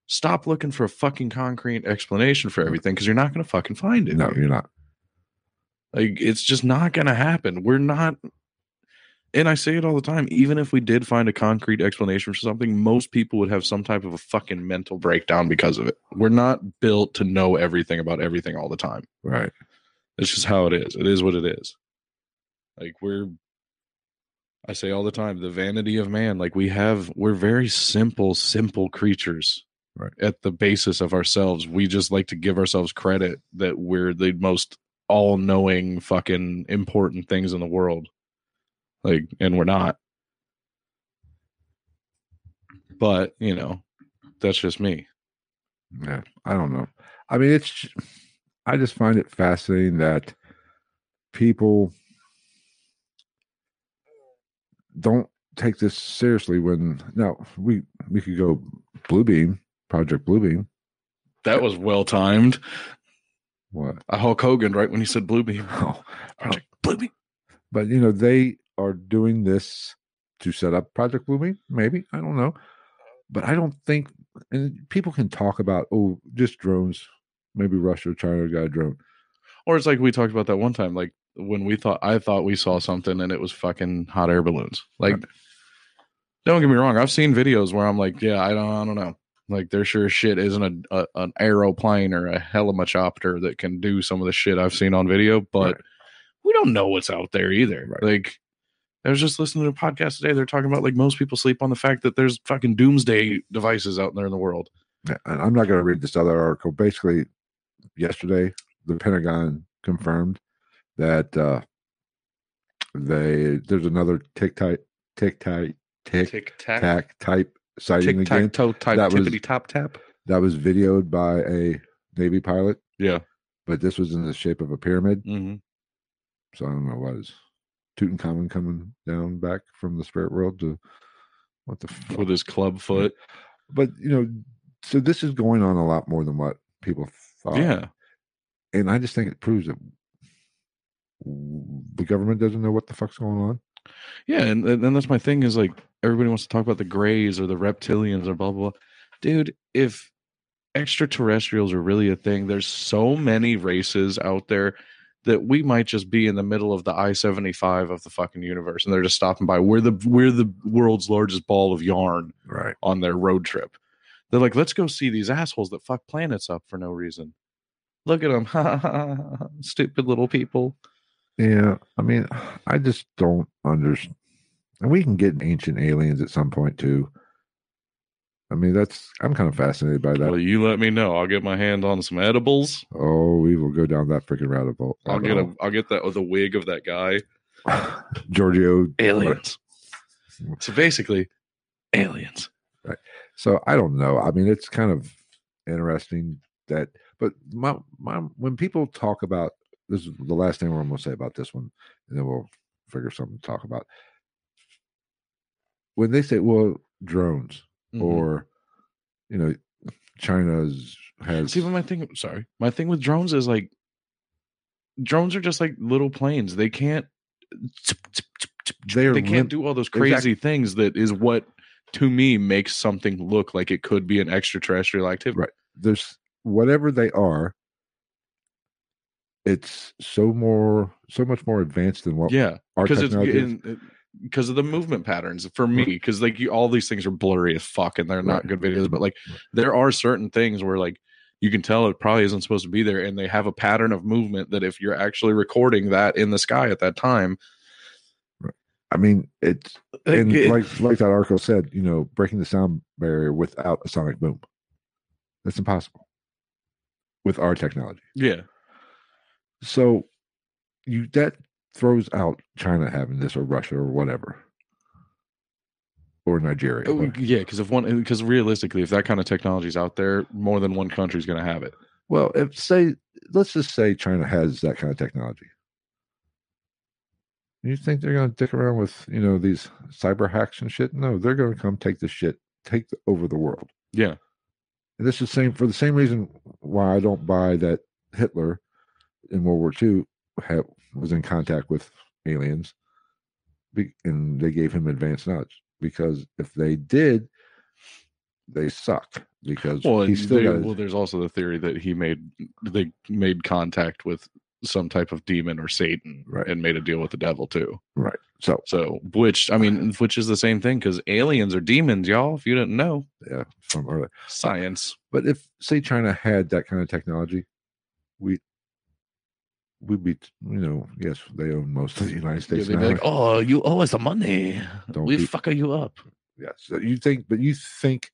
stop looking for a fucking concrete explanation for everything because you're not going to fucking find it. No, you're not. Like, it's just not going to happen. We're not. And I say it all the time. Even if we did find a concrete explanation for something, most people would have some type of a fucking mental breakdown because of it. We're not built to know everything about everything all the time. Right. It's just how it is. It is what it is. Like, we're. I say all the time, the vanity of man. Like, we have. We're very simple, simple creatures. Right. At the basis of ourselves. We just like to give ourselves credit that we're the most all-knowing fucking important things in the world. Like, and we're not. But, you know, that's just me. Yeah, I don't know. I mean, it's, I just find it fascinating that people don't take this seriously when, now, we, we could go Bluebeam, Project Bluebeam. That was well-timed. What? I Hulk Hogan, right when he said Bluebeam. Oh, Project Bluebeam. But, you know, they are doing this to set up Project Bluebeam, maybe. I don't know. But I don't think, and people can talk about, oh, just drones. Maybe Russia or China got a drone. Or it's like we talked about that one time, like when we thought, I thought we saw something and it was fucking hot air balloons. Like, right. Don't get me wrong. I've seen videos where I'm like, yeah, I don't, I don't know. Like, there sure as shit isn't a, a an aeroplane or a helicopter that can do some of the shit I've seen on video, but right. we don't know what's out there either. Right. Like, I was just listening to a podcast today. They're talking about, like, most people sleep on the fact that there's fucking doomsday devices out there in the world. Yeah, and I'm not going to read this other article. Basically, yesterday, the Pentagon confirmed that uh, they there's another tic-tac, tic-tac, tic-tac type sighting again. Tic-tac-toe-type tippity-top-tap. That was videoed by a Navy pilot. Yeah. But this was in the shape of a pyramid. Mm-hmm. So I don't know what is Tutankhamun coming down back from the spirit world to what the fuck? With his club foot. But, you know, so this is going on a lot more than what people thought. Yeah. And I just think it proves that the government doesn't know what the fuck's going on. Yeah. And then that's my thing is like everybody wants to talk about the grays or the reptilians or blah, blah, blah. Dude, if extraterrestrials are really a thing, there's so many races out there that we might just be in the middle of the I seventy-five of the fucking universe, and they're just stopping by. We're the we're the world's largest ball of yarn right. on their road trip. They're like, let's go see these assholes that fuck planets up for no reason. Look at them. Stupid little people. Yeah, I mean, I just don't understand. And we can get ancient aliens at some point, too. I mean, that's, I'm kind of fascinated by that. Well, you let me know. I'll get my hand on some edibles. Oh, we will go down that freaking rabbit hole. I'll get a, I'll get that with the wig of that guy. Giorgio. Aliens. What? So basically, aliens. Right. So I don't know. I mean, it's kind of interesting that, but my, my, when people talk about, this is the last thing we're going to say about this one, and then we'll figure something to talk about. When they say, well, drones. Mm-hmm. Or, you know, China's has. See, but my thing. Sorry, my thing with drones is like, drones are just like little planes. They can't. They, they can't lim- do all those crazy exactly. things. That is what, to me, makes something look like it could be an extraterrestrial activity. Right. There's whatever they are. It's so more, so much more advanced than what. Yeah, because it's. In, it, because of the movement patterns for me, because like you, all these things are blurry as fuck and they're not right. good videos, but like there are certain things where like you can tell it probably isn't supposed to be there, and they have a pattern of movement that if you're actually recording that in the sky at that time. I mean, it's and it, like like that article said, you know, breaking the sound barrier without a sonic boom. That's impossible with our technology. Yeah. So you that throws out China having this, or Russia, or whatever, or Nigeria. Oh, yeah, because if one, because realistically, if that kind of technology is out there, more than one country is going to have it. Well, if say, let's just say China has that kind of technology. You think they're going to dick around with, you know, these cyber hacks and shit? No, they're going to come take this shit, take the, over the world. Yeah. And this is same for the same reason why I don't buy that Hitler in World War Two had, was in contact with aliens, be, and they gave him advanced knowledge, because if they did, they suck. Because well, he still they, got, well, there's also the theory that he made they made contact with some type of demon or Satan, right, and made a deal with the devil too. Right. So, so which I mean, which is the same thing, because aliens are demons, y'all. If you didn't know, yeah, from earlier science. But if say China had that kind of technology, we we'd be, you know, yes, they own most of the United States. Yeah, they'd be like, oh, you owe us the money. Don't we be, fucker you up? Yes. Yeah, so you think, but you think.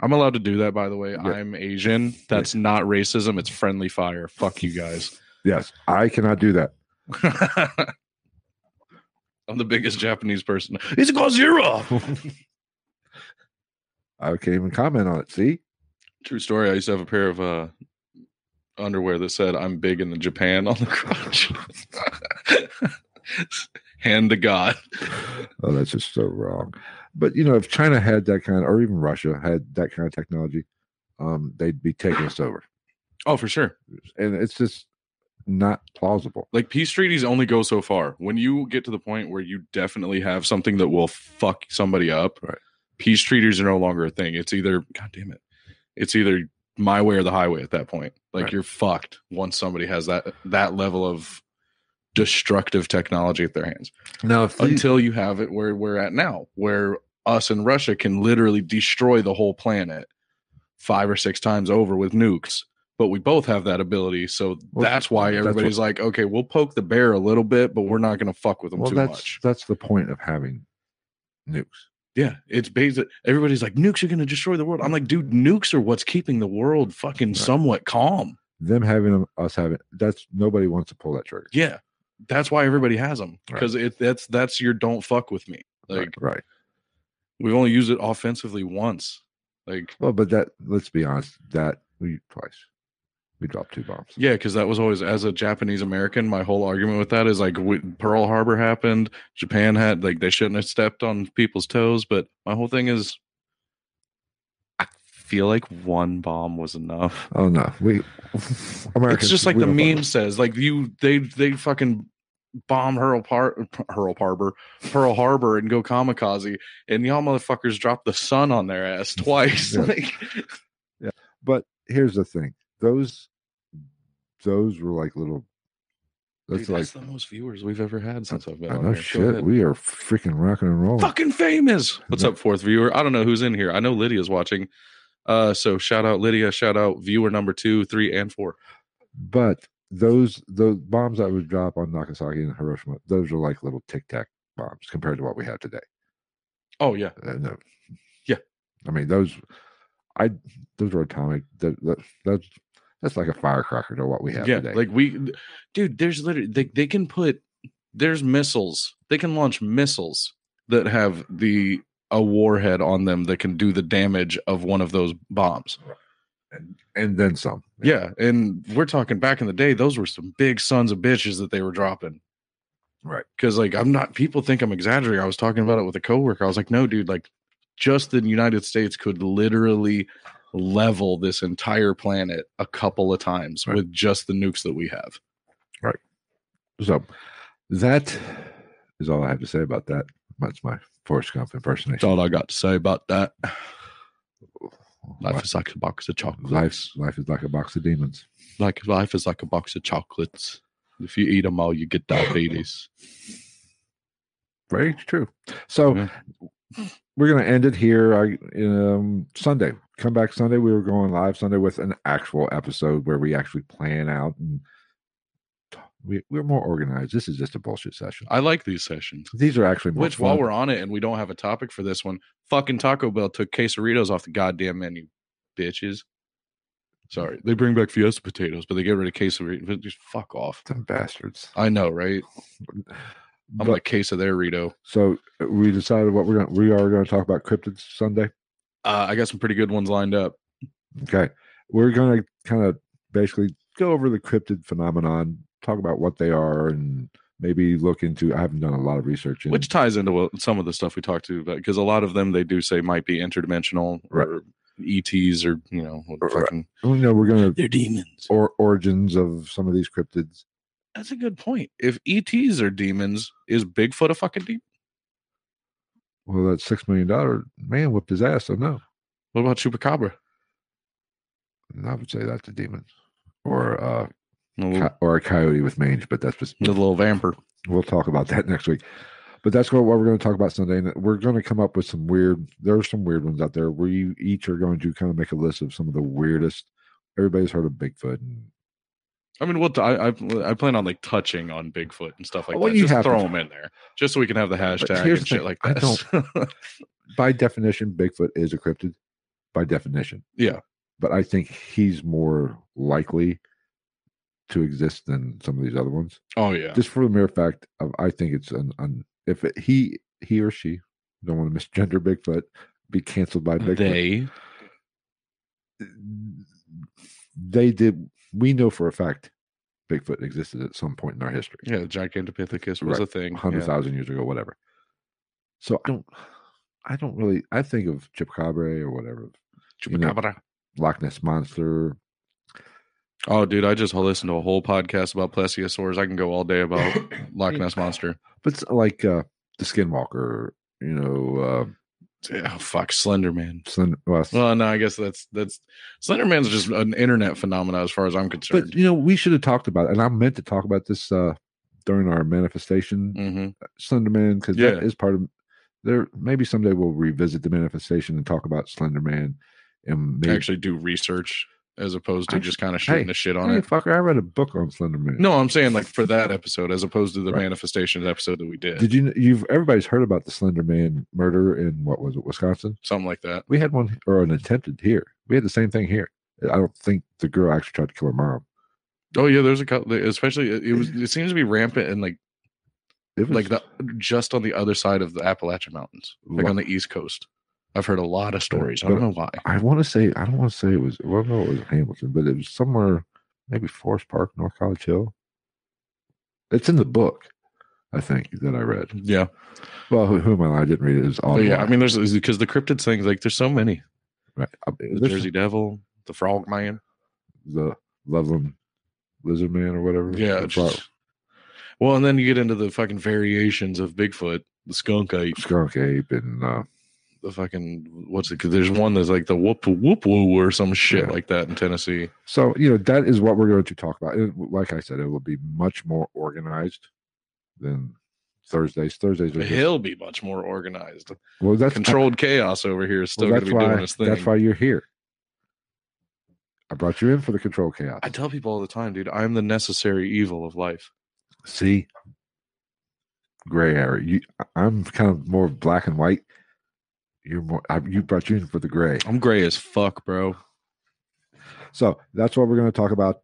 I'm allowed to do that, by the way. Yeah. I'm Asian. That's yeah. not racism. It's friendly fire. Fuck you guys. Yes, I cannot do that. I'm the biggest Japanese person. It's a Gojira. I can't even comment on it. See? True story. I used to have a pair of uh, underwear that said I'm big in the Japan on the crotch. Hand to God. Oh, that's just so wrong. But, you know, if China had that kind of, or even Russia had that kind of technology, um, they'd be taking us over. Oh, for sure. And it's just not plausible. Like, peace treaties only go so far. When you get to the point where you definitely have something that will fuck somebody up, right, peace treaties are no longer a thing. It's either, God damn it, it's either my way or the highway at that point. Like, right, you're fucked once somebody has that that level of destructive technology at their hands. Now, if the, until you have it where we're at now, where us and Russia can literally destroy the whole planet five or six times over with nukes, but we both have that ability. So well, that's why everybody's that's what, like, okay, we'll poke the bear a little bit, but we're not going to fuck with them well, too that's, much. That's the point of having nukes. Yeah, it's basically everybody's like, nukes are going to destroy the world. I'm like, dude, nukes are what's keeping the world fucking right. somewhat calm. Them having them, us having that's nobody wants to pull that trigger. Yeah. That's why everybody has them, because right. it that's that's your don't fuck with me. Like, right, right. We've only used it offensively once. Like, well, but that, let's be honest, that we twice we dropped two bombs. Yeah, because that was always, as a Japanese American, my whole argument with that is like, we, Pearl Harbor happened, Japan had like they shouldn't have stepped on people's toes. But my whole thing is, I feel like one bomb was enough. Oh no, we Americans. It's just like the meme bomb. says, like you they they fucking. bomb Pearl Harbor, Pearl Harbor, Pearl Harbor, and go kamikaze, and y'all motherfuckers dropped the sun on their ass twice. Yeah. Like, yeah. But here's the thing: those, those were like little. That's, Dude, that's like the most viewers we've ever had since I've been. I know, on here. Shit, we are freaking rocking and rolling. Fucking famous. What's up, fourth viewer? I don't know who's in here. I know Lydia's watching. Uh, so shout out Lydia. Shout out viewer number two, three, and four. But Those those bombs I would drop on Nagasaki and Hiroshima, those are like little tic tac bombs compared to what we have today. Oh yeah, uh, no, yeah. I mean those, I those are atomic. That, that, that's that's like a firecracker to what we have yeah, today. Like we, dude. There's literally they they can put there's missiles. They can launch missiles that have the a warhead on them that can do the damage of one of those bombs. Right. And, and then some. Yeah. yeah, and we're talking back in the day, those were some big sons of bitches that they were dropping. Right. Because, like, I'm not, people think I'm exaggerating. I was talking about it with a coworker. I was like, no, dude, like, just the United States could literally level this entire planet a couple of times right. with just the nukes that we have. Right. So that is all I have to say about that. That's my Forrest Gump impersonation. That's all I got to say about that. Life what? is like a box of chocolates. Life, life is like a box of demons. Like life is like a box of chocolates. If you eat them all, you get diabetes. Very true. So yeah. we're going to end it here. I, um, Sunday, come back Sunday. We were going live Sunday with an actual episode where we actually plan out, and we, we're more organized. This is just a bullshit session. I like these sessions. These are actually more Which, fun. While we're on it and we don't have a topic for this one, fucking Taco Bell took quesadillas off the goddamn menu, bitches. Sorry. They bring back Fiesta potatoes, but they get rid of quesadilla. Just fuck off. Them bastards. I know, right? I'm like case of their Rito. So we decided what we're going to, we are going to talk about cryptids Sunday. Uh, I got some pretty good ones lined up. Okay. We're going to kind of basically go over the cryptid phenomenon, talk about what they are, and maybe look into, I haven't done a lot of research. In, Which ties into some of the stuff we talked to about, because a lot of them, they do say might be interdimensional, right? Or E Ts, or, you know, or, fucking, well, you know, we're going to, they're demons. Or origins of some of these cryptids. That's a good point. If E Ts are demons, is Bigfoot a fucking demon? Well, that six million dollars man whooped his ass, I know. What about Chupacabra? I would say that's a demon. Or uh, a little, co- or a coyote with mange, but that's just... A little vampire. We'll talk about that next week. But that's what we're going to talk about Sunday. And we're going to come up with some weird... There are some weird ones out there. We each are going to kind of make a list of some of the weirdest... Everybody's heard of Bigfoot and... I mean, what we'll t- I, I I plan on like touching on Bigfoot and stuff like well, that. Just throw to. them in there, just so we can have the hashtag and the shit like this. I don't, by definition, Bigfoot is a cryptid. By definition, yeah. But I think he's more likely to exist than some of these other ones. Oh yeah. Just for the mere fact of, I think it's an, an if it, he he or she, don't want to misgender Bigfoot, be canceled by Bigfoot. They they did. We know for a fact Bigfoot existed at some point in our history. Yeah, Gigantopithecus was right. a thing. one hundred thousand yeah. years ago, whatever. So I don't I don't really... I think of Chupacabra or whatever. Chupacabra. You know, Loch Ness Monster. Oh, dude, I just listened to a whole podcast about Plesiosaurs. I can go all day about Loch Ness Monster. But like uh, the Skinwalker, you know... Uh, Oh, fuck, Slenderman. Slender, well, well, no, I guess that's that's Slenderman's just an internet phenomenon as far as I'm concerned. But you know, we should have talked about it, and I meant to talk about this uh, during our manifestation, mm-hmm. Slenderman, because yeah. that is part of there. Maybe someday we'll revisit the manifestation and talk about Slenderman and maybe, actually do research as opposed to I, just kind of shooting hey, the shit on hey, it. Fucker, I read a book on Slenderman. No, I'm saying like for that episode as opposed to the right. manifestation episode that we did. Did you you've everybody's heard about the Slenderman murder in what was it, Wisconsin? Something like that. We had one or an attempted here. We had the same thing here. I don't think the girl actually tried to kill her mom. Oh yeah, there's a couple, especially it was it seems to be rampant and like it was, like the, just on the other side of the Appalachian Mountains, like what? on the East Coast. I've heard a lot of stories. I don't know why. I want to say, I don't want to say it was, well, no, it was Hamilton, but it was somewhere, maybe Forest Park, North College Hill. It's in the book, I think, that I read. Yeah. Well, who, who am I? I didn't read it. It was all. Yeah, I mean, there's, because the cryptid things, like, there's so many. Right. The there's, Jersey Devil, the Frog Man, the Loveland Lizard Man, or whatever. Yeah. Just, well, and then you get into the fucking variations of Bigfoot, the Skunk Ape. Skunk Ape, and, uh, the fucking what's it? Because there's one that's like the whoop whoop woo or some shit yeah. like that in Tennessee. So you know that is what we're going to talk about. It, like I said, it will be much more organized than Thursdays. Thursdays are he'll be much more organized. Well, that's controlled chaos over here is still well, going to be why, doing this thing. That's why you're here. I brought you in for the controlled chaos. I tell people all the time, dude. I'm the necessary evil of life. See, gray area. You, I'm kind of more black and white. You're more. I, you brought you in for the gray. I'm gray as fuck, bro. So that's what we're going to talk about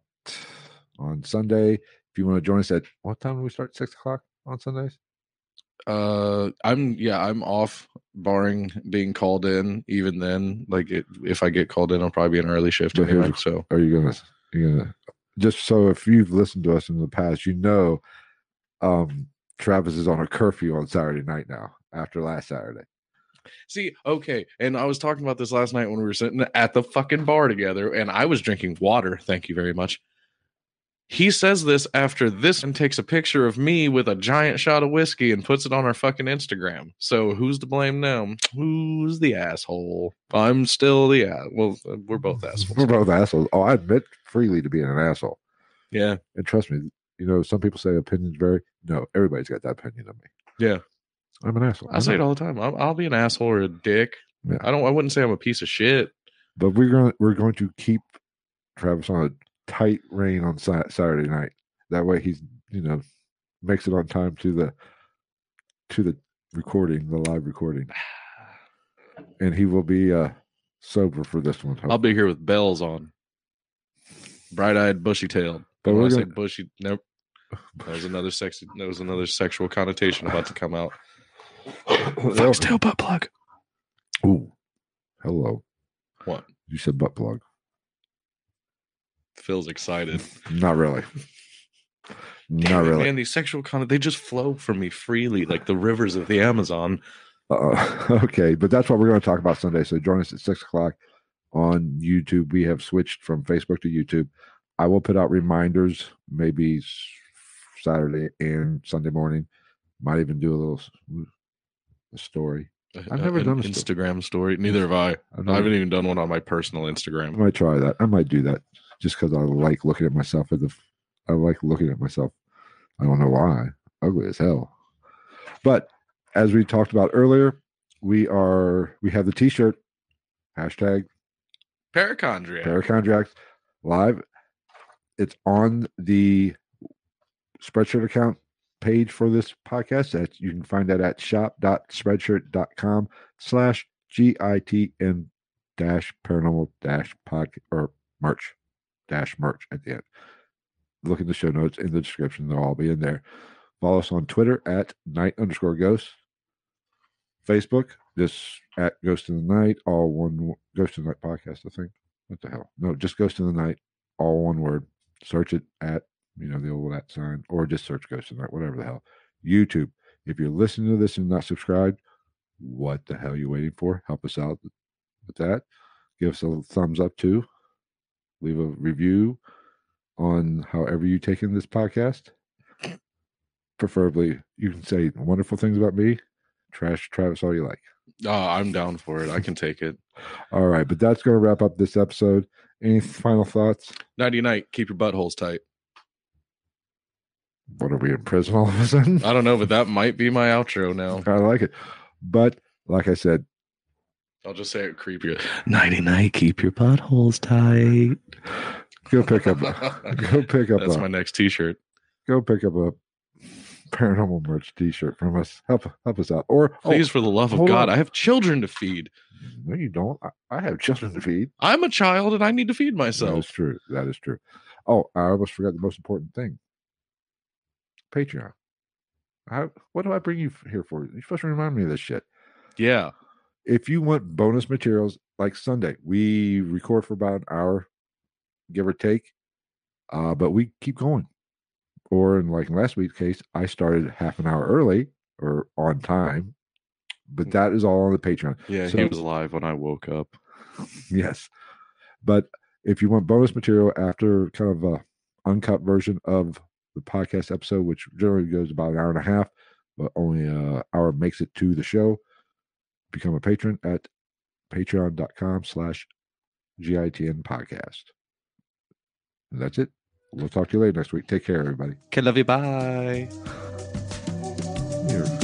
on Sunday. If you want to join us at what time do we start? Six o'clock on Sundays. Uh, I'm yeah, I'm off, barring being called in. Even then, like it, if I get called in, I'll probably be an early shift. Anyway, so are you gonna? You gonna just so if you've listened to us in the past, you know, um, Travis is on a curfew on Saturday night now after last Saturday. See, okay, and I was talking about this last night when we were sitting at the fucking bar together, and I was drinking water, thank you very much. He says this after this and takes a picture of me with a giant shot of whiskey and puts it on our fucking Instagram. So who's to blame now? Who's the asshole? I'm still the asshole. Well, we're both assholes. We're both assholes. Oh, I admit freely to being an asshole. Yeah. And trust me, you know, some people say opinions vary. No, everybody's got that opinion of me. Yeah. I'm an asshole. I, I say it all the time. I'm, I'll be an asshole or a dick. Yeah. I don't. I wouldn't say I'm a piece of shit. But we're going. We're going to keep Travis on a tight rein on sa- Saturday night. That way, he's you know makes it on time to the to the recording, the live recording, and he will be uh, sober for this one. Hopefully. I'll be here with bells on. bright-eyed, bushy-tailed. But when I gonna... say bushy, nope. That was another sexy. That was another sexual connotation about to come out. Fox tail butt plug. Ooh, hello. What you said, butt plug. Phil's excited. Not really. Not really. Man, these sexual content, they just flow from me freely like the rivers of the Amazon. Uh-oh. Okay, but that's what we're going to talk about Sunday. So join us at six o'clock on YouTube. We have switched from Facebook to YouTube. I will put out reminders maybe Saturday and Sunday morning. Might even do a little a story. I've never an done an Instagram story. story. Neither have I. I haven't even done one on my personal Instagram. I might try that. I might do that just because I like looking at myself at the... I like looking at myself. I don't know why. Ugly as hell. But as we talked about earlier, we are we have the t-shirt. Hashtag Parachondriac. Parachondriacs live. It's on the Spreadshirt account page for this podcast. That you can find that at shop.spreadshirt.com slash G I T N dash paranormal dash podcast or merch dash merch at the end. Look in the show notes, in the description. They'll all be in there. Follow us on Twitter at night underscore ghost. Facebook, this at Ghost in the Night, all one, Ghost in the Night podcast, I think. What the hell? No, just Ghost in the Night, all one word. Search it at, you know, the old at sign, or just search Ghost in the Night, whatever the hell. YouTube, if you're listening to this and not subscribed, what the hell are you waiting for? Help us out with that. Give us a thumbs up too. Leave a review on however you take in this podcast. Preferably, you can say wonderful things about me, trash Travis all you like. Oh, I'm down for it. I can take it. All right, but that's going to wrap up this episode. Any final thoughts? Nighty night. Keep your buttholes tight. What, are we in prison all of a sudden? I don't know, but that might be my outro now. I like it. But like I said, I'll just say it creepier. Nighty night. Keep your buttholes tight. Go pick up. Go pick up. That's a, my next T-shirt. Go pick up a paranormal merch T-shirt from us. Help, help us out. Or please, oh, for the love of God, on. I have children to feed. No, you don't. I, I have children to feed. I'm a child, and I need to feed myself. That is true. That is true. Oh, I almost forgot the most important thing. Patreon. I, what do I bring you here for? You're supposed to remind me of this shit. Yeah. If you want bonus materials, like Sunday, we record for about an hour. Give or take, uh, but we keep going. Or in like last week's case, I started half an hour early or on time, but that is all on the Patreon. Yeah, so, he was live when I woke up. Yes, but if you want bonus material after kind of a uncut version of the podcast episode, which generally goes about an hour and a half, but only an hour makes it to the show, become a patron at patreon.com slash GITN podcast. That's it. We'll talk to you later next week. Take care, everybody. Okay, love you. Bye. Here.